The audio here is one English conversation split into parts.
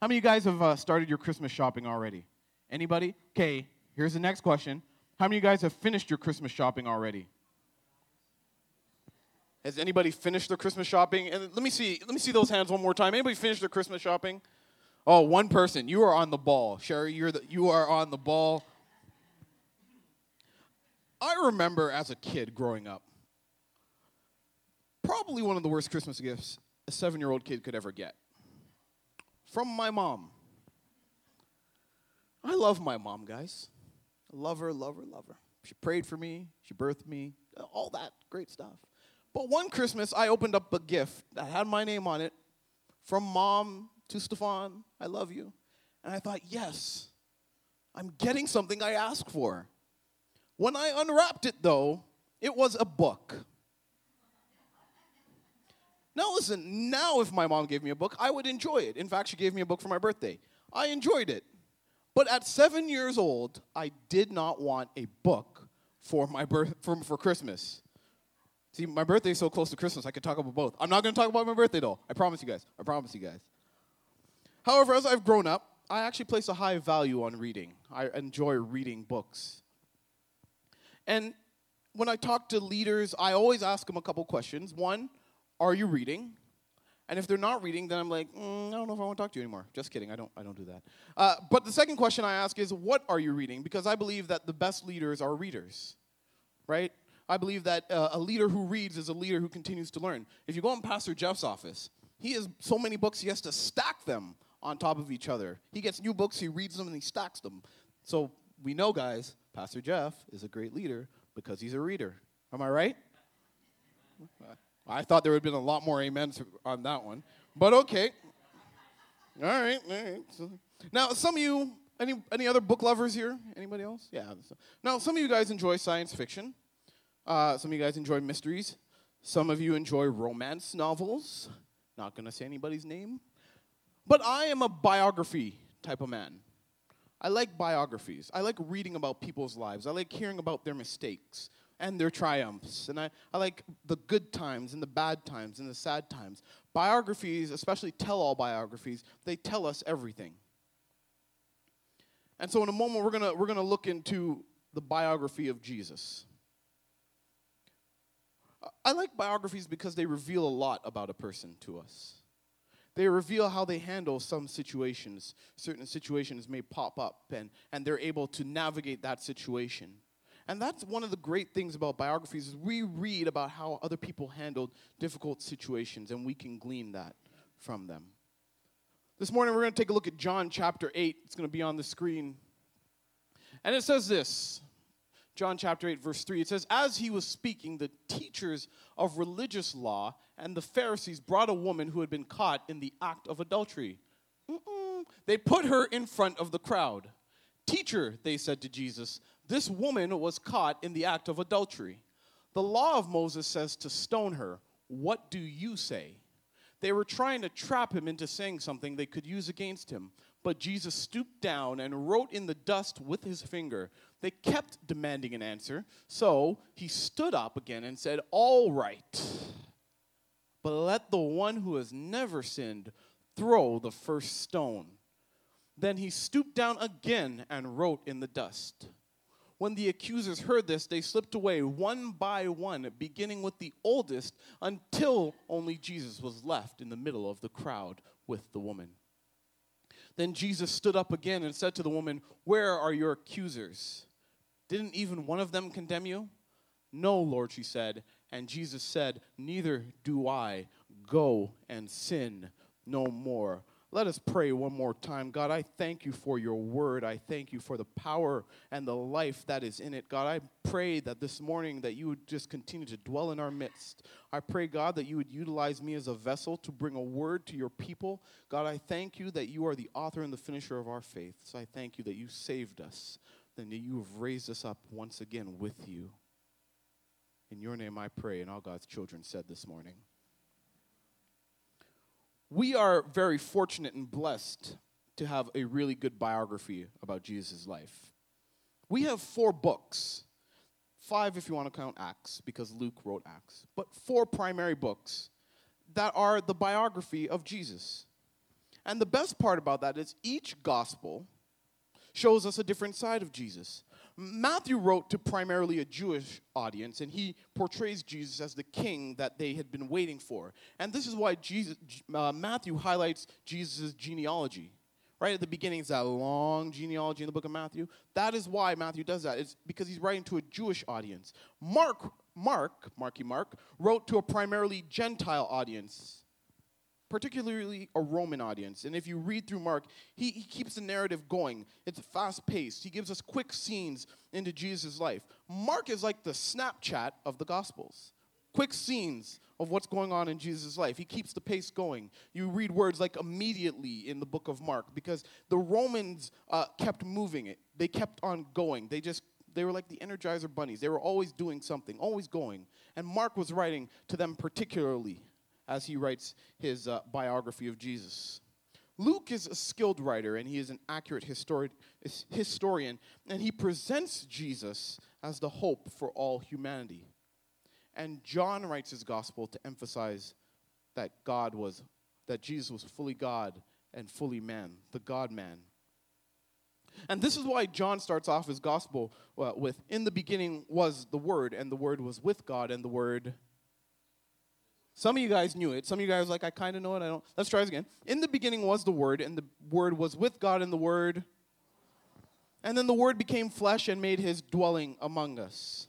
How many of you guys have started your Christmas shopping already? Anybody? Okay, here's the next question. How many of you guys have finished your Christmas shopping already? Has anybody finished their Christmas shopping? And let me see those hands one more time. Anybody finished their Christmas shopping? Oh, one person. You are on the ball. Sherry, you are on the ball. I remember as a kid growing up, probably one of the worst Christmas gifts a 7-year-old kid could ever get. From my mom. I love my mom, guys. I love her, love her, love her. She prayed for me. She birthed me. All that great stuff. But one Christmas, I opened up a gift that had my name on it. From Mom to Stefan, I love you. And I thought, yes, I'm getting something I asked for. When I unwrapped it, though, it was a book. Now listen, now if my mom gave me a book, I would enjoy it. In fact, she gave me a book for my birthday. I enjoyed it. But at 7 years old, I did not want a book for Christmas. See, my birthday is so close to Christmas, I could talk about both. I'm not going to talk about my birthday, though. I promise you guys. I promise you guys. However, as I've grown up, I actually place a high value on reading. I enjoy reading books. And when I talk to leaders, I always ask them a couple questions. One, are you reading? And if they're not reading, then I'm like, I don't know if I want to talk to you anymore. Just kidding. I don't do that. But the second question I ask is, what are you reading? Because I believe that the best leaders are readers, right? I believe that a leader who reads is a leader who continues to learn. If you go in Pastor Jeff's office, he has so many books, he has to stack them on top of each other. He gets new books, he reads them, and he stacks them. So we know, guys, Pastor Jeff is a great leader because he's a reader. Am I right? I thought there would have been a lot more amens on that one, but okay. All right. Now, some of you, any other book lovers here? Anybody else? Yeah. Now, some of you guys enjoy science fiction. Some of you guys enjoy mysteries. Some of you enjoy romance novels. Not going to say anybody's name. But I am a biography type of man. I like biographies. I like reading about people's lives. I like hearing about their mistakes and their triumphs. And I like the good times and the bad times and the sad times. Biographies, especially tell-all biographies, they tell us everything. And so in a moment, we're gonna look into the biography of Jesus. I like biographies because they reveal a lot about a person to us. They reveal how they handle some situations. Certain situations may pop up, and they're able to navigate that situation. And that's one of the great things about biographies is we read about how other people handled difficult situations, and we can glean that from them. This morning, we're going to take a look at John chapter 8. It's going to be on the screen. And it says this, John chapter 8, verse 3. It says, as he was speaking, the teachers of religious law and the Pharisees brought a woman who had been caught in the act of adultery. They put her in front of the crowd. Teacher, they said to Jesus, this woman was caught in the act of adultery. The law of Moses says to stone her. What do you say? They were trying to trap him into saying something they could use against him. But Jesus stooped down and wrote in the dust with his finger. They kept demanding an answer. So he stood up again and said, all right, but let the one who has never sinned throw the first stone. Then he stooped down again and wrote in the dust. When the accusers heard this, they slipped away one by one, beginning with the oldest, until only Jesus was left in the middle of the crowd with the woman. Then Jesus stood up again and said to the woman, where are your accusers? Didn't even one of them condemn you? No, Lord, she said. And Jesus said, neither do I. Go and sin no more. Let us pray one more time. God, I thank you for your word. I thank you for the power and the life that is in it. God, I pray that this morning that you would just continue to dwell in our midst. I pray, God, that you would utilize me as a vessel to bring a word to your people. God, I thank you that you are the author and the finisher of our faith. So I thank you that you saved us and that you have raised us up once again with you. In your name I pray, and all God's children said this morning. We are very fortunate and blessed to have a really good biography about Jesus' life. We have 4 books, 5 if you want to count Acts, because Luke wrote Acts, but 4 primary books that are the biography of Jesus. And the best part about that is each gospel shows us a different side of Jesus. Matthew wrote to primarily a Jewish audience, and he portrays Jesus as the king that they had been waiting for. And this is why Matthew highlights Jesus' genealogy. Right at the beginning, it's that long genealogy in the book of Matthew. That is why Matthew does that. It's because he's writing to a Jewish audience. Mark wrote to a primarily Gentile audience, particularly a Roman audience. And if you read through Mark, he keeps the narrative going. It's fast-paced. He gives us quick scenes into Jesus' life. Mark is like the Snapchat of the Gospels. Quick scenes of what's going on in Jesus' life. He keeps the pace going. You read words like immediately in the book of Mark because the Romans kept moving it. They kept on going. They were like the Energizer bunnies. They were always doing something, always going. And Mark was writing to them particularly as he writes his biography of Jesus. Luke is a skilled writer, and he is an accurate historian, and he presents Jesus as the hope for all humanity. And John writes his gospel to emphasize that Jesus was fully God and fully man, the God-man. And this is why John starts off his gospel with, "In the beginning was the Word, and the Word was with God, and the Word..." Some of you guys knew it. Some of you guys were like, I kind of know it. I don't. Let's try this again. "In the beginning was the Word, and the Word was with God, and the Word..." And then the Word became flesh and made his dwelling among us.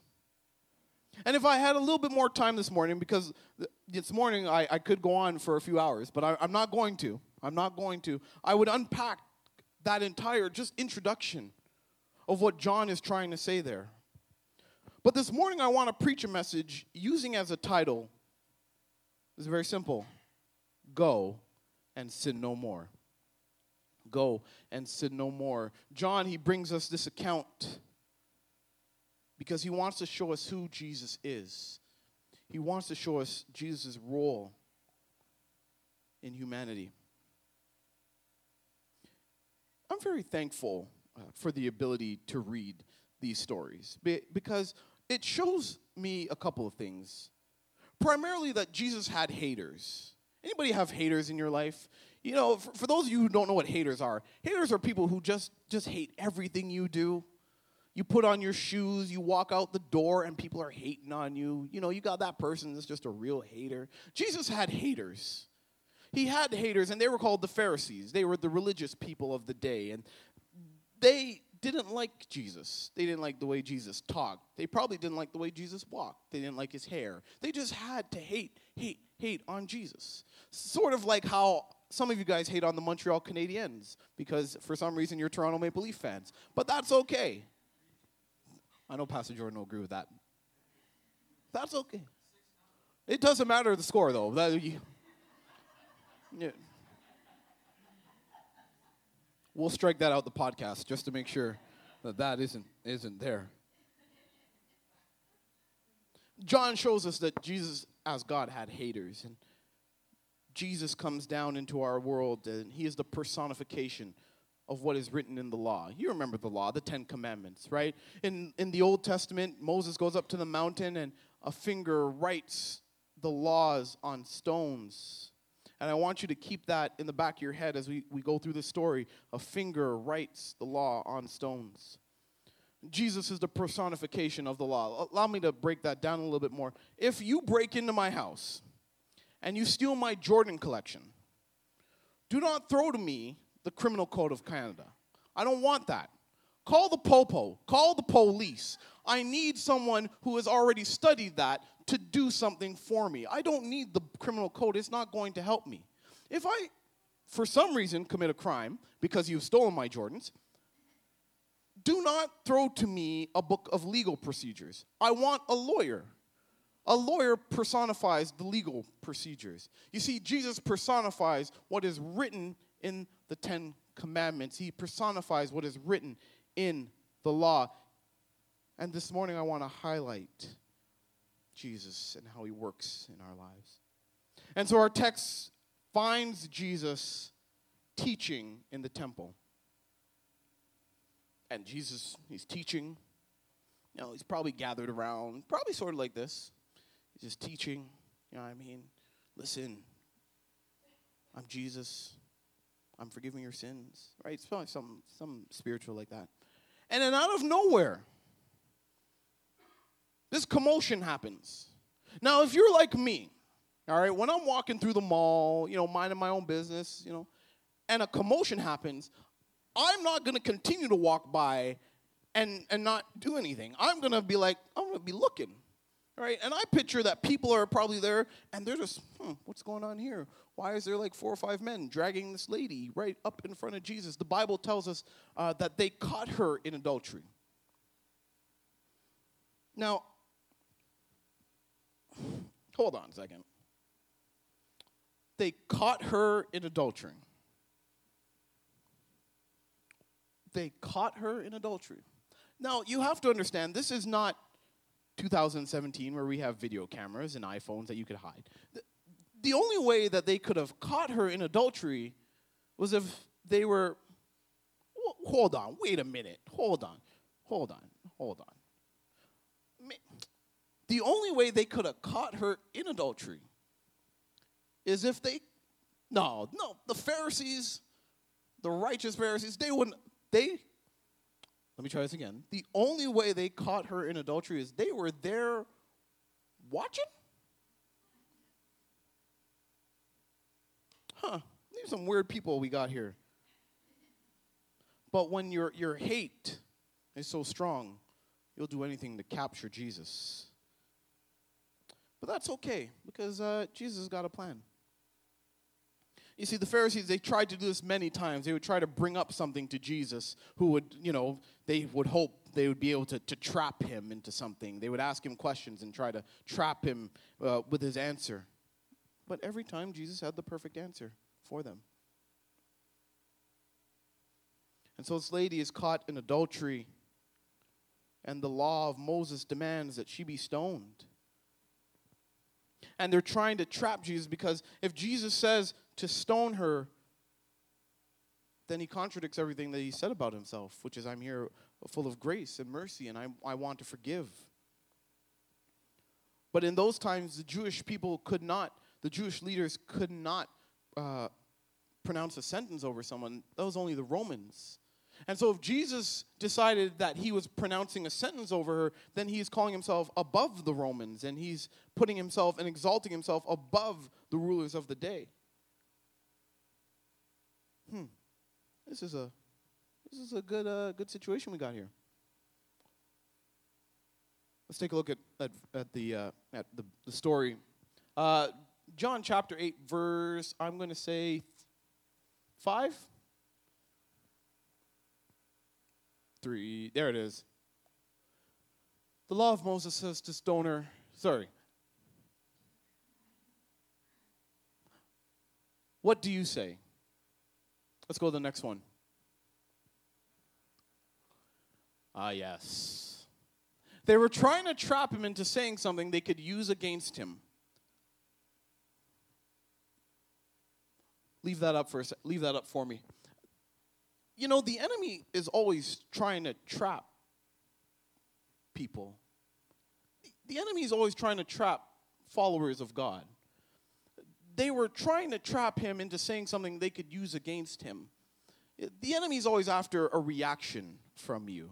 And if I had a little bit more time this morning, because this morning I could go on for a few hours, but I'm not going to. I would unpack that entire just introduction of what John is trying to say there. But this morning I want to preach a message using as a title. It's very simple. Go and sin no more. Go and sin no more. John, he brings us this account because he wants to show us who Jesus is. He wants to show us Jesus' role in humanity. I'm very thankful for the ability to read these stories because it shows me a couple of things. Primarily that Jesus had haters. Anybody have haters in your life? You know, for those of you who don't know what haters are people who just hate everything you do. You put on your shoes, you walk out the door, and people are hating on you. You know, you got that person that's just a real hater. Jesus had haters. He had haters, and they were called the Pharisees. They were the religious people of the day, and they didn't like Jesus. They didn't like the way Jesus talked. They probably didn't like the way Jesus walked. They didn't like his hair. They just had to hate on Jesus. Sort of like how some of you guys hate on the Montreal Canadiens because for some reason you're Toronto Maple Leaf fans. But that's okay. I know Pastor Jordan will agree with that. That's okay. It doesn't matter the score, though. Yeah. We'll strike that out the podcast just to make sure that isn't there. John shows us that Jesus, as God, had haters. And Jesus comes down into our world, and he is the personification of what is written in the law. You remember the law, the Ten Commandments, right? In the Old Testament, Moses goes up to the mountain, and a finger writes the laws on stones. And I want you to keep that in the back of your head as we go through this story. A finger writes the law on stones. Jesus is the personification of the law. Allow me to break that down a little bit more. If you break into my house and you steal my Jordan collection, do not throw to me the Criminal Code of Canada. I don't want that. Call the popo. Call the police. I need someone who has already studied that to do something for me. I don't need the criminal code. It's not going to help me. If I, for some reason, commit a crime because you've stolen my Jordans, do not throw to me a book of legal procedures. I want a lawyer. A lawyer personifies the legal procedures. You see, Jesus personifies what is written in the Ten Commandments. He personifies what is written in the law. And this morning I want to highlight Jesus and how he works in our lives. And so our text finds Jesus teaching in the temple. And Jesus, he's teaching. You know, he's probably gathered around, probably sort of like this. He's just teaching. You know what I mean? Listen, I'm Jesus. I'm forgiving your sins, right? It's probably some spiritual like that. And then out of nowhere, this commotion happens. Now, if you're like me, all right, when I'm walking through the mall, you know, minding my own business, you know, and a commotion happens, I'm not going to continue to walk by and not do anything. I'm going to be like, I'm going to be looking, all right? And I picture that people are probably there, and they're just, what's going on here? Why is there like 4 or 5 men dragging this lady right up in front of Jesus? The Bible tells us that they caught her in adultery. Now, hold on a second. They caught her in adultery. They caught her in adultery. Now, you have to understand, this is not 2017 where we have video cameras and iPhones that you could hide. The only way that they could have caught her in adultery was if they were, hold on, wait a minute, hold on. The only way they could have caught her in adultery is if they, no, the Pharisees, the righteous Pharisees, they wouldn't, let me try this again. The only way they caught her in adultery is they were there watching? These are some weird people we got here. But when your hate is so strong, you'll do anything to capture Jesus. But that's okay, because Jesus got a plan. You see, the Pharisees, they tried to do this many times. They would try to bring up something to Jesus who would, you know, they would hope they would be able to trap him into something. They would ask him questions and try to trap him with his answer. But every time, Jesus had the perfect answer for them. And so this lady is caught in adultery, and the law of Moses demands that she be stoned. And they're trying to trap Jesus, because if Jesus says to stone her, then he contradicts everything that he said about himself, which is, I'm here full of grace and mercy, and I want to forgive. But in those times, the Jewish leaders could not pronounce a sentence over someone. That was only the Romans. And so if Jesus decided that he was pronouncing a sentence over her, then he's calling himself above the Romans, and he's putting himself and exalting himself above the rulers of the day. This is a good situation we got here. Let's take a look at the story. John chapter 8, verse, I'm going to say 5. 3, there it is. The law of Moses says to stone her. What do you say? Let's go to the next one. Ah, yes. They were trying to trap him into saying something they could use against him. Leave that up for me. You know, the enemy is always trying to trap people. The enemy is always trying to trap followers of God. They were trying to trap him into saying something they could use against him. The enemy is always after a reaction from you.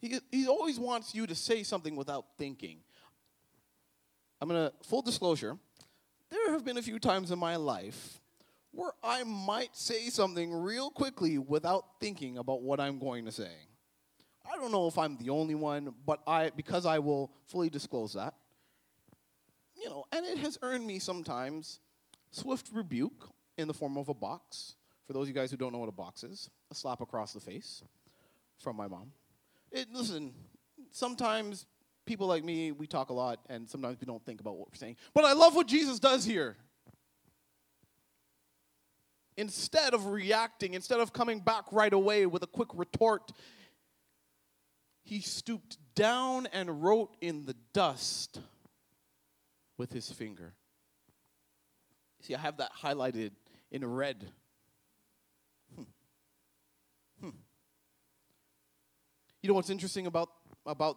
He always wants you to say something without thinking. Full disclosure, there have been a few times in my life where I might say something real quickly without thinking about what I'm going to say. I don't know if I'm the only one, but because I will fully disclose that. You know, and it has earned me sometimes swift rebuke in the form of a box. For those of you guys who don't know what a box is, a slap across the face from my mom. Sometimes people like me, we talk a lot, and sometimes we don't think about what we're saying. But I love what Jesus does here. Instead of reacting, instead of coming back right away with a quick retort, he stooped down and wrote in the dust with his finger. See, I have that highlighted in red. You know what's interesting about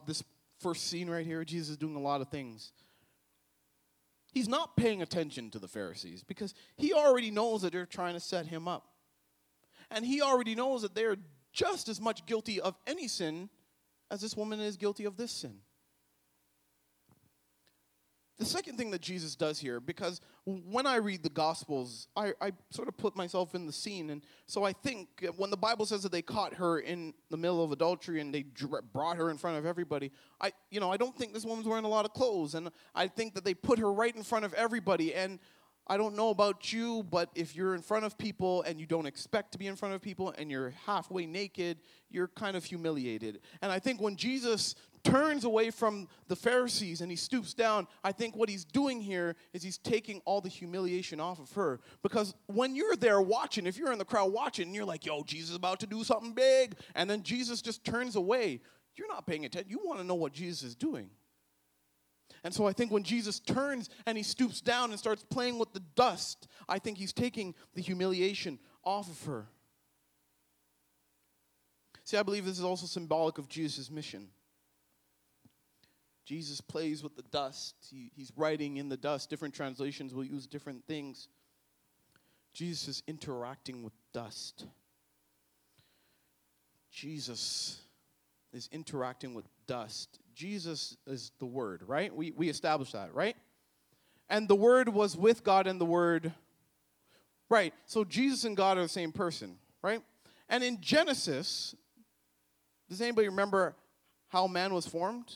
this first scene right here? Jesus is doing a lot of things. He's not paying attention to the Pharisees because he already knows that they're trying to set him up. And he already knows that they're just as much guilty of any sin as this woman is guilty of this sin. The second thing that Jesus does here, because when I read the Gospels, I sort of put myself in the scene. And so I think when the Bible says that they caught her in the middle of adultery and they brought her in front of everybody, I don't think this woman's wearing a lot of clothes. And I think that they put her right in front of everybody. And I don't know about you, but if you're in front of people and you don't expect to be in front of people and you're halfway naked, you're kind of humiliated. And I think when Jesus turns away from the Pharisees and he stoops down, I think what he's doing here is he's taking all the humiliation off of her. Because when you're there watching, if you're in the crowd watching, you're like, yo, Jesus is about to do something big. And then Jesus just turns away. You're not paying attention. You want to know what Jesus is doing. And so I think when Jesus turns and he stoops down and starts playing with the dust, I think he's taking the humiliation off of her. See, I believe this is also symbolic of Jesus' mission. Jesus plays with the dust. He's writing in the dust. Different translations will use different things. Jesus is interacting with dust. Jesus is interacting with dust. Jesus is the Word, right? We established that, right? And the Word was with God and the Word, right? So Jesus and God are the same person, right? And in Genesis, does anybody remember how man was formed?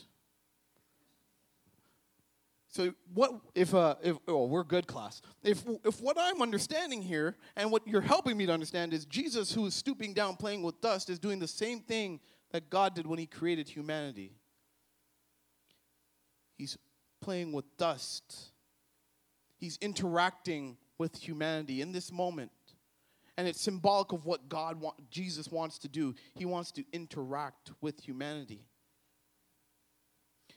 So what if oh, we're good class. If what I'm understanding here and what you're helping me to understand is Jesus, who is stooping down playing with dust, is doing the same thing that God did when he created humanity. He's playing with dust. He's interacting with humanity in this moment. And it's symbolic of what Jesus wants to do. He wants to interact with humanity.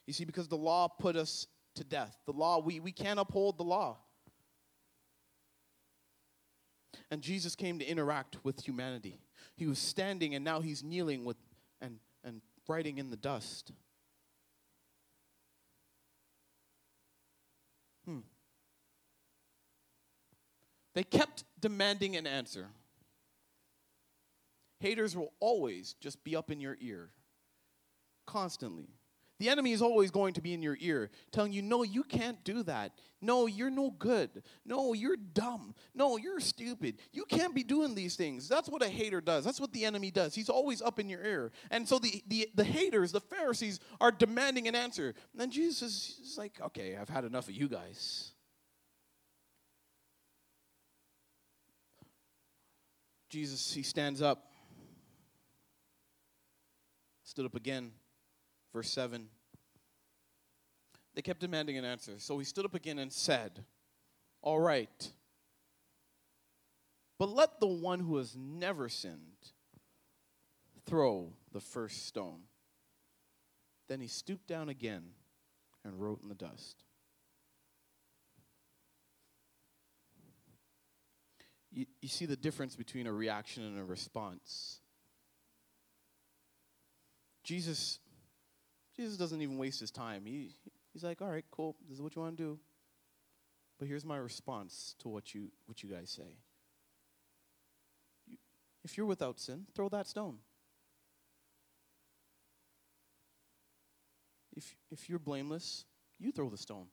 You see, because the law put us to death. The law, we can't uphold the law. And Jesus came to interact with humanity. He was standing and now he's kneeling with and writing in the dust. They kept demanding an answer. Haters will always just be up in your ear, constantly. The enemy is always going to be in your ear, telling you, no, you can't do that. No, you're no good. No, you're dumb. No, you're stupid. You can't be doing these things. That's what a hater does. That's what the enemy does. He's always up in your ear. And so the haters, the Pharisees, are demanding an answer. And then Jesus is like, okay, I've had enough of you guys. Jesus, he stands up. Stood up again. Verse 7, they kept demanding an answer. So he stood up again and said, all right, but let the one who has never sinned throw the first stone. Then he stooped down again and wrote in the dust. You see the difference between a reaction and a response. Jesus doesn't even waste his time. He's like, all right, cool. This is what you want to do. But here's my response to what you guys say. If you're without sin, throw that stone. If you're blameless, you throw the stone.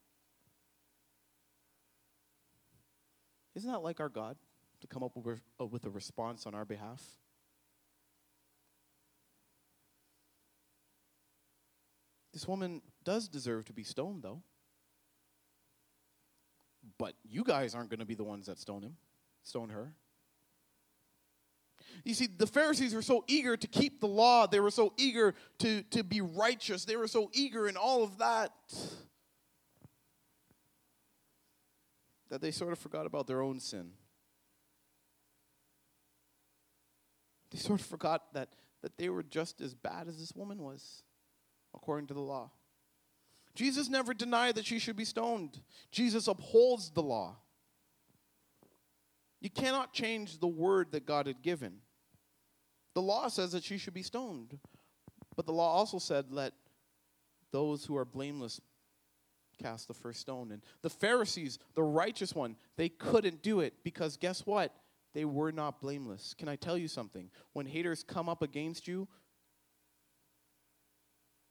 Isn't that like our God to come up with a response on our behalf? This woman does deserve to be stoned, though. But you guys aren't going to be the ones that stone her. You see, the Pharisees were so eager to keep the law. They were so eager to be righteous. They were so eager in all of that that they sort of forgot about their own sin. They sort of forgot that they were just as bad as this woman was, according to the law. Jesus never denied that she should be stoned. Jesus upholds the law. You cannot change the word that God had given. The law says that she should be stoned. But the law also said, let those who are blameless cast the first stone. And the Pharisees, the righteous one, they couldn't do it because guess what? They were not blameless. Can I tell you something? When haters come up against you,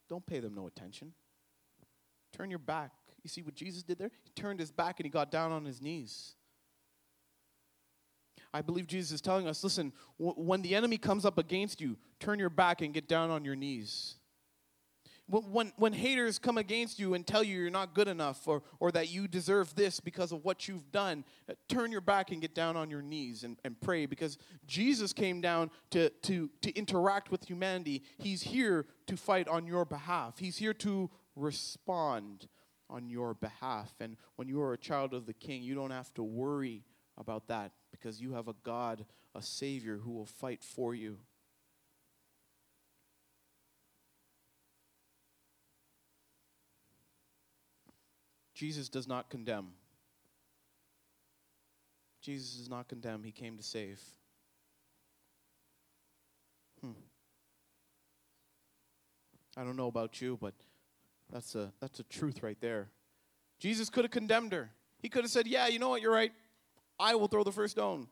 don't pay them no attention. Turn your back. You see what Jesus did there? He turned his back and he got down on his knees. I believe Jesus is telling us, listen, when the enemy comes up against you, turn your back and get down on your knees. When haters come against you and tell you you're not good enough or that you deserve this because of what you've done, turn your back and get down on your knees and pray, because Jesus came down to interact with humanity. He's here to fight on your behalf. He's here to respond on your behalf. And when you are a child of the King, you don't have to worry about that because you have a God, a Savior who will fight for you. Jesus does not condemn. Jesus does not condemn. He came to save. I don't know about you, but that's a truth right there. Jesus could have condemned her. He could have said, yeah, you know what, you're right. I will throw the first stone.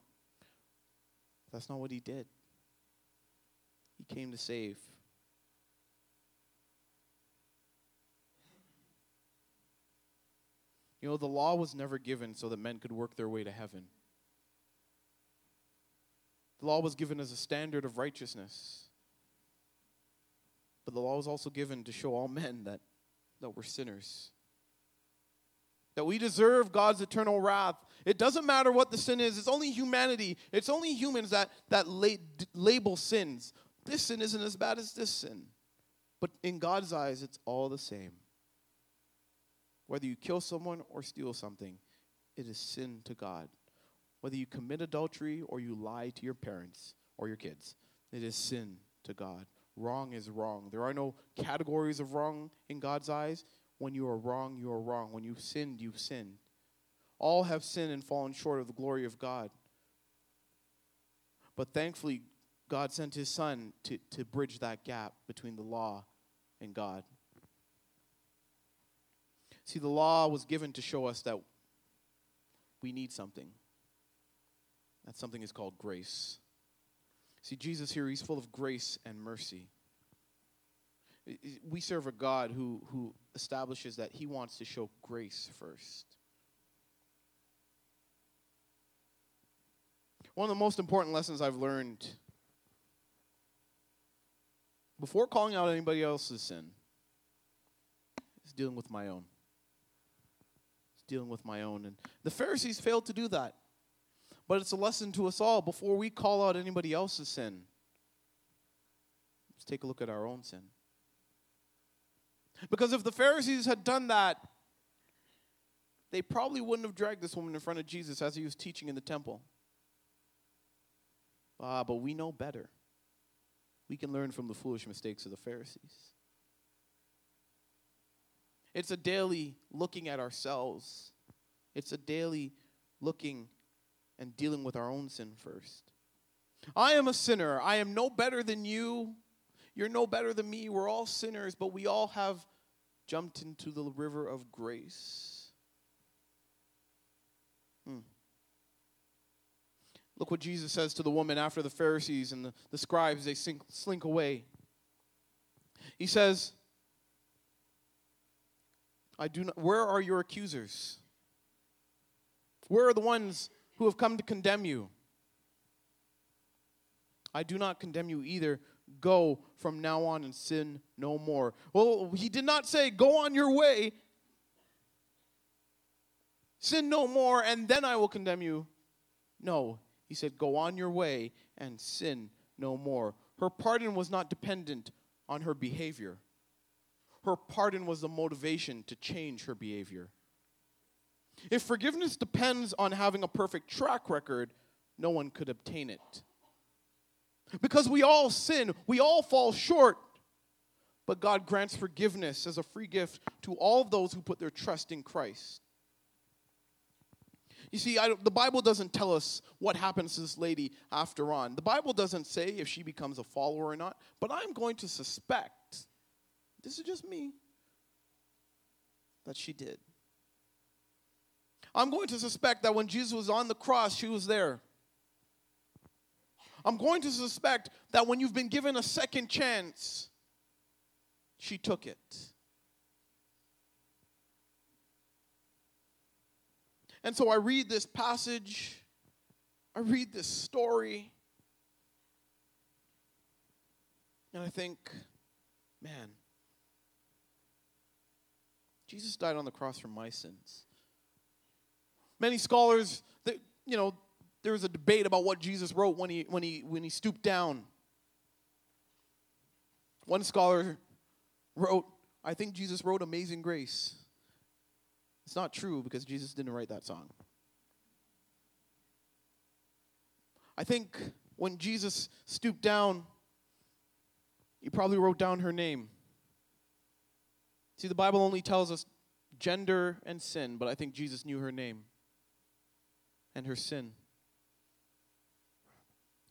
That's not what he did. He came to save. You know, the law was never given so that men could work their way to heaven. The law was given as a standard of righteousness. But the law was also given to show all men that we're sinners. That we deserve God's eternal wrath. It doesn't matter what the sin is. It's only humanity. It's only humans that label sins. This sin isn't as bad as this sin. But in God's eyes, it's all the same. Whether you kill someone or steal something, it is sin to God. Whether you commit adultery or you lie to your parents or your kids, it is sin to God. Wrong is wrong. There are no categories of wrong in God's eyes. When you are wrong, you are wrong. When you've sinned, you've sinned. All have sinned and fallen short of the glory of God. But thankfully, God sent his Son to bridge that gap between the law and God. See, the law was given to show us that we need something. That something is called grace. See, Jesus here, he's full of grace and mercy. We serve a God who establishes that he wants to show grace first. One of the most important lessons I've learned before calling out anybody else's sin is dealing with my own. And the Pharisees failed to do that. But it's a lesson to us all. Before we call out anybody else's sin, let's take a look at our own sin. Because if the Pharisees had done that, they probably wouldn't have dragged this woman in front of Jesus as he was teaching in the temple. But we know better. We can learn from the foolish mistakes of the Pharisees. It's a daily looking at ourselves. It's a daily looking and dealing with our own sin first. I am a sinner. I am no better than you. You're no better than me. We're all sinners, but we all have jumped into the river of grace. Look what Jesus says to the woman after the Pharisees and the scribes, they slink away. He says, where are your accusers? Where are the ones who have come to condemn you? I do not condemn you either. Go from now on and sin no more. Well, he did not say, go on your way, sin no more, and then I will condemn you. No, he said, go on your way and sin no more. Her pardon was not dependent on her behavior. Her pardon was the motivation to change her behavior. If forgiveness depends on having a perfect track record, no one could obtain it. Because we all sin, we all fall short, but God grants forgiveness as a free gift to all of those who put their trust in Christ. You see, the Bible doesn't tell us what happens to this lady after on. The Bible doesn't say if she becomes a follower or not, but I'm going to suspect, this is just me, but she did. I'm going to suspect that when Jesus was on the cross, she was there. I'm going to suspect that when you've been given a second chance, she took it. And so I read this passage, I read this story, and I think, man, Jesus died on the cross for my sins. Many scholars, there was a debate about what Jesus wrote when he stooped down. One scholar wrote, I think Jesus wrote Amazing Grace. It's not true because Jesus didn't write that song. I think when Jesus stooped down, he probably wrote down her name. See, the Bible only tells us gender and sin, but I think Jesus knew her name and her sin.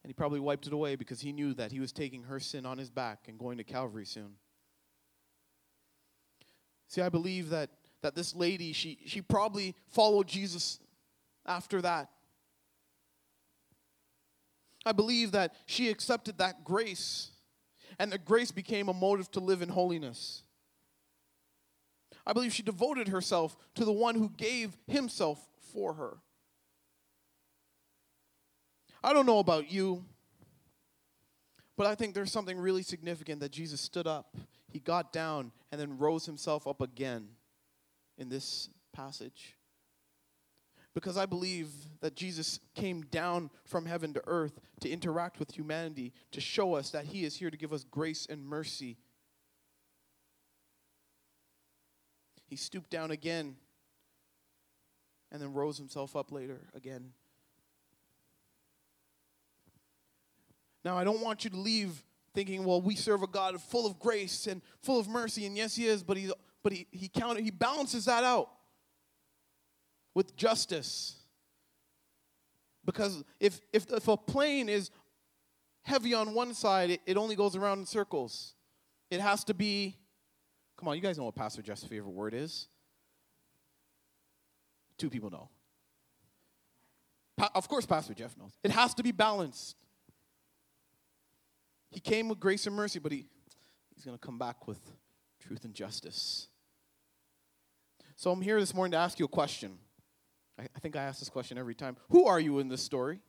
And he probably wiped it away because he knew that he was taking her sin on his back and going to Calvary soon. See, I believe that this lady, she probably followed Jesus after that. I believe that she accepted that grace, and the grace became a motive to live in holiness. I believe she devoted herself to the one who gave himself for her. I don't know about you, but I think there's something really significant that Jesus stood up, he got down, and then rose himself up again in this passage. Because I believe that Jesus came down from heaven to earth to interact with humanity, to show us that he is here to give us grace and mercy. He stooped down again and then rose himself up later again. Now, I don't want you to leave thinking, well, we serve a God full of grace and full of mercy, and yes, he is, but he balances that out with justice. Because if a plane is heavy on one side, it only goes around in circles. It has to be, come on, you guys know what Pastor Jeff's favorite word is? Two people know. Of course Pastor Jeff knows. It has to be balanced. He came with grace and mercy, but he's going to come back with truth and justice. So I'm here this morning to ask you a question. I think I ask this question every time. Who are you in this story?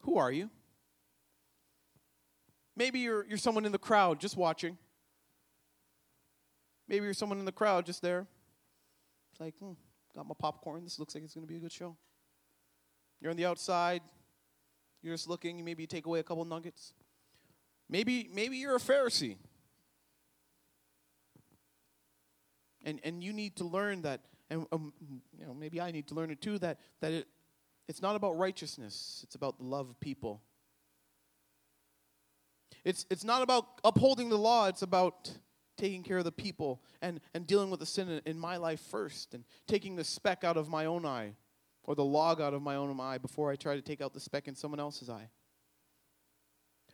Who are you? Maybe you're someone in the crowd just watching. Maybe you're someone in the crowd just there. It's like, got my popcorn. This looks like it's going to be a good show. You're on the outside. You're just looking. Maybe you take away a couple nuggets. Maybe you're a Pharisee. And you need to learn that, and maybe I need to learn it too, that it's not about righteousness. It's about the love of people. It's not about upholding the law. It's about taking care of the people and dealing with the sin in my life first and taking the speck out of my own eye or the log out of my own eye before I try to take out the speck in someone else's eye.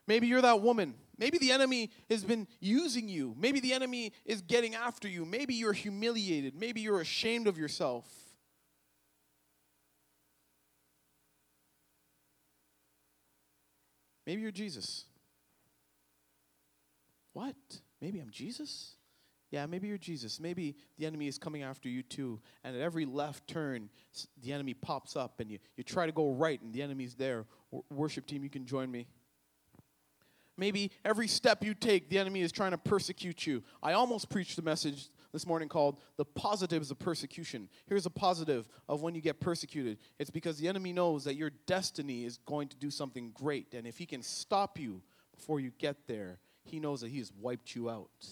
Maybe you're that woman. Maybe the enemy has been using you. Maybe the enemy is getting after you. Maybe you're humiliated. Maybe you're ashamed of yourself. Maybe you're Jesus. What? Maybe I'm Jesus? Yeah, maybe you're Jesus. Maybe the enemy is coming after you too. And at every left turn, the enemy pops up and you try to go right and the enemy's there. Worship team, you can join me. Maybe every step you take, the enemy is trying to persecute you. I almost preached a message this morning called The Positives of Persecution. Here's a positive of when you get persecuted. It's because the enemy knows that your destiny is going to do something great. And if he can stop you before you get there, he knows that he has wiped you out.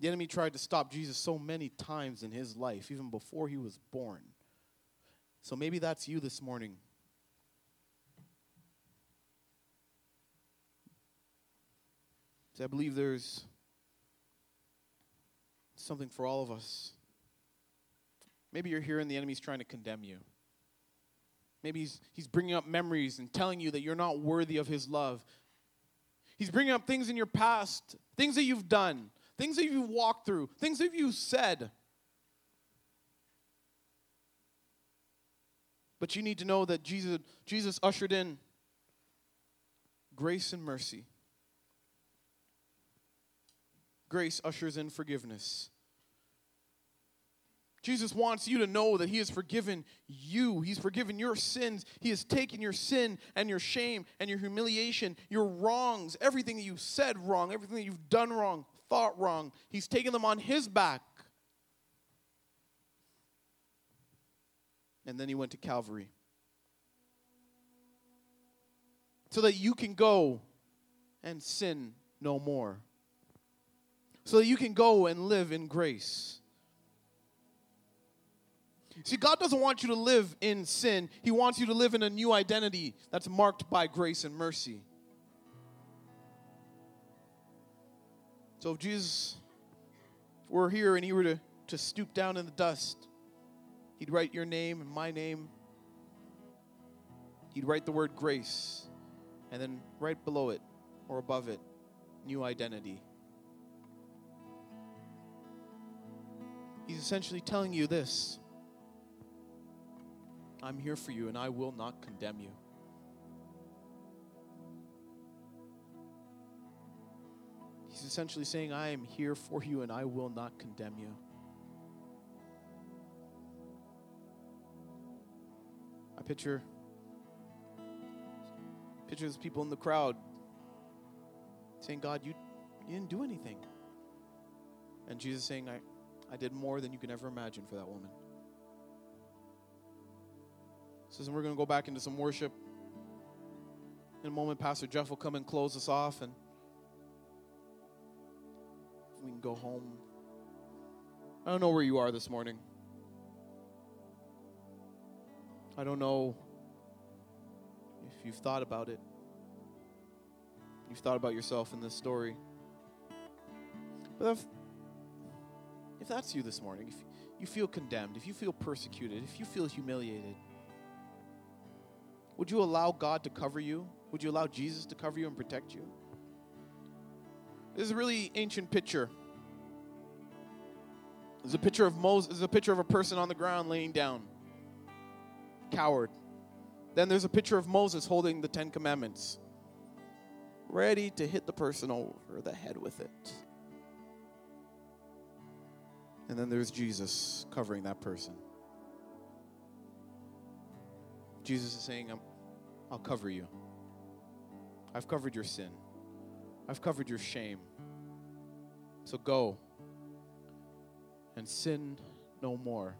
The enemy tried to stop Jesus so many times in his life, even before he was born. So maybe that's you this morning. I believe there's something for all of us. Maybe you're here and the enemy's trying to condemn you. Maybe he's bringing up memories and telling you that you're not worthy of his love. He's bringing up things in your past, things that you've done, things that you've walked through, things that you've said. But you need to know that Jesus ushered in grace and mercy. Grace ushers in forgiveness. Jesus wants you to know that he has forgiven you. He's forgiven your sins. He has taken your sin and your shame and your humiliation, your wrongs, everything that you've said wrong, everything that you've done wrong, thought wrong. He's taken them on his back. And then he went to Calvary so that you can go and sin no more, so that you can go and live in grace. See, God doesn't want you to live in sin. He wants you to live in a new identity that's marked by grace and mercy. So if Jesus were here and he were to stoop down in the dust, he'd write your name and my name. He'd write the word grace, and then right below it or above it, new identity. He's essentially telling you this: I'm here for you, and I will not condemn you. He's essentially saying, I am here for you, and I will not condemn you. I picture those people in the crowd saying, God, you didn't do anything. And Jesus saying, I did more than you can ever imagine for that woman. So we're going to go back into some worship. In a moment, Pastor Jeff will come and close us off, and we can go home. I don't know where you are this morning. I don't know if you've thought about it. You've thought about yourself in this story. But if that's you this morning, if you feel condemned, if you feel persecuted, if you feel humiliated, would you allow God to cover you? Would you allow Jesus to cover you and protect you? This is a really ancient picture. It's a picture of Moses. There's a picture of a person on the ground laying down, coward. Then there's a picture of Moses holding the Ten Commandments, ready to hit the person over the head with it. And then there's Jesus covering that person. Jesus is saying, I'll cover you. I've covered your sin. I've covered your shame. So go and sin no more.